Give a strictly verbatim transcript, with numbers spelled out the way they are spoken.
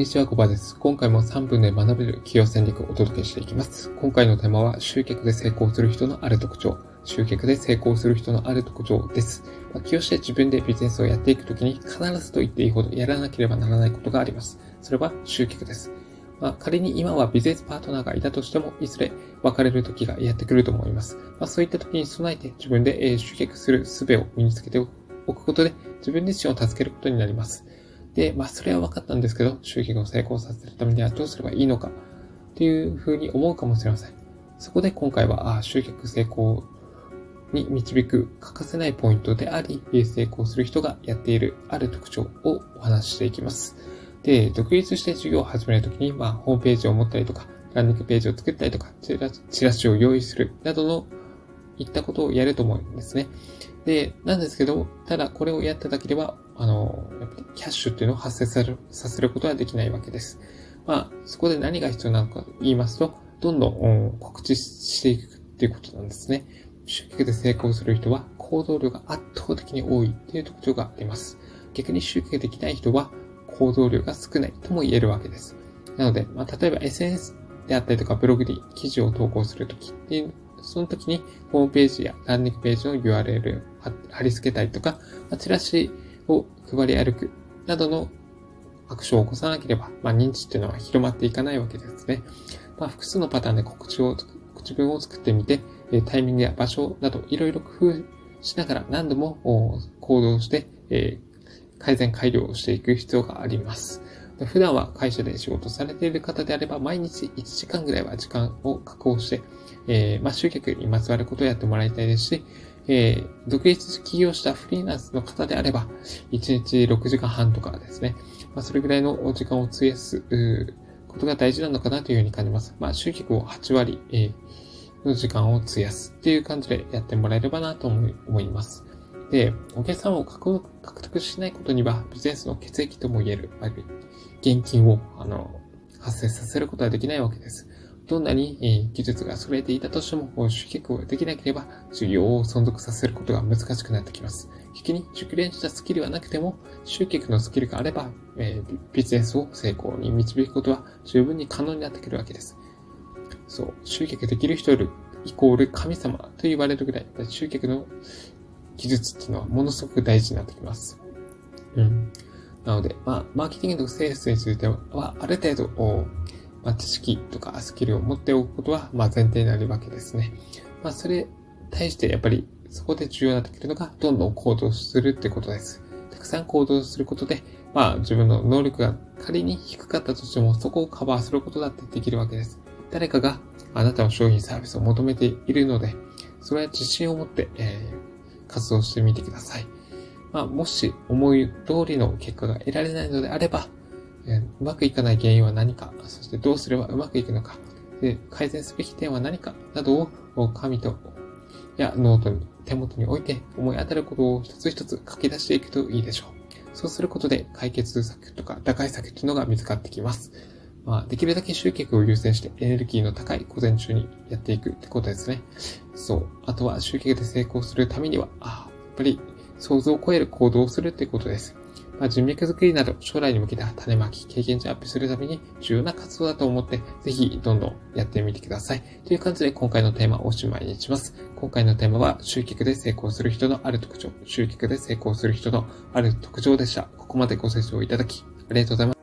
にちは、コバです。今回もさんぷんで学べる企業戦略をお届けしていきます。今回のテーマは、集客で成功する人のある特徴、集客で成功する人のある特徴です。起業して自分でビジネスをやっていくときに、必ずと言っていいほどやらなければならないことがあります。それは集客です。まあ、仮に今はビジネスパートナーがいたとしても、いずれ別れる時がやってくると思います。まあ、そういった時に備えて自分で集客する術を身につけておくことで、自分自身を助けることになります。で、まあ、それは分かったんですけど、集客を成功させるためにはどうすればいいのか、というふうに思うかもしれません。そこで今回は、あ集客成功に導く欠かせないポイントであり、成功する人がやっているある特徴をお話ししていきます。で、独立して授業を始めるときに、まあ、ホームページを持ったりとか、ランディングページを作ったりとか、チラシを用意するなどのいったことをやると思うんですね。で、なんですけど、ただこれをやっただけでは、あの、やっぱりキャッシュっていうのを発生させる、させることはできないわけです。まあ、そこで何が必要なのかと言いますと、どんどん告知していくっていうことなんですね。集客で成功する人は行動量が圧倒的に多いっていう特徴があります。逆に集客できない人は行動量が少ないとも言えるわけです。なので、まあ、例えば エスエヌエス であったりとかブログで記事を投稿するときっていう、その時にホームページやランディングページの ユーアールエル を貼り付けたりとか、チラシを配り歩くなどのアクションを起こさなければ、まあ、認知っていうのは広まっていかないわけですね。まあ、複数のパターンで告知を、告知文を作ってみて、タイミングや場所などいろいろ工夫しながら何度も行動して、えー、改善改良をしていく必要があります。普段は会社で仕事されている方であれば、毎日いちじかんぐらいは時間を確保して、えー、まあ、集客にまつわることをやってもらいたいですし、えー、独立起業したフリーランスの方であれば、いちにちろくじかんはんとかですね、まあ、それぐらいの時間を費やすことが大事なのかなというふうに感じます。まあ、集客をはちわり、えー、の時間を費やすっていう感じでやってもらえればなと思います。で、お客さんを獲得しないことには、ビジネスの血液とも言える、現金を、あの、発生させることはできないわけです。どんなに技術が優れていたとしても、集客ができなければ、事業を存続させることが難しくなってきます。逆に、熟練したスキルはなくても、集客のスキルがあれば、えー、ビジネスを成功に導くことは十分に可能になってくるわけです。そう、集客できる人イコール神様と言われるぐらい、集客の技術っていうのはものすごく大事になってきます。うん。なので、まあ、マーケティングとセールスについては、ある程度、まあ、知識とかスキルを持っておくことは、まあ、前提になるわけですね。まあ、それに対して、やっぱり、そこで重要になってくるのが、どんどん行動するってことです。たくさん行動することで、まあ、自分の能力が仮に低かったとしても、そこをカバーすることだってできるわけです。誰かがあなたの商品サービスを求めているので、それは自信を持って、えー活動してみてください。まあ、もし思い通りの結果が得られないのであれば、えー、うまくいかない原因は何か、そしてどうすればうまくいくのか、で改善すべき点は何かなどを紙とやノートに手元に置いて思い当たることを一つ一つ書き出していくといいでしょう。そうすることで解決策とか打開策というのが見つかってきます。まあ、できるだけ集客を優先してエネルギーの高い午前中にやっていくってことですね。そう。あとは集客で成功するためには、あやっぱり想像を超える行動をするってことです。まあ、人脈作りなど将来に向けた種まき、経験値アップするために重要な活動だと思って、ぜひどんどんやってみてください。という感じで今回のテーマをおしまいにします。今回のテーマは集客で成功する人のある特徴、集客で成功する人のある特徴でした。ここまでご清聴いただきありがとうございます。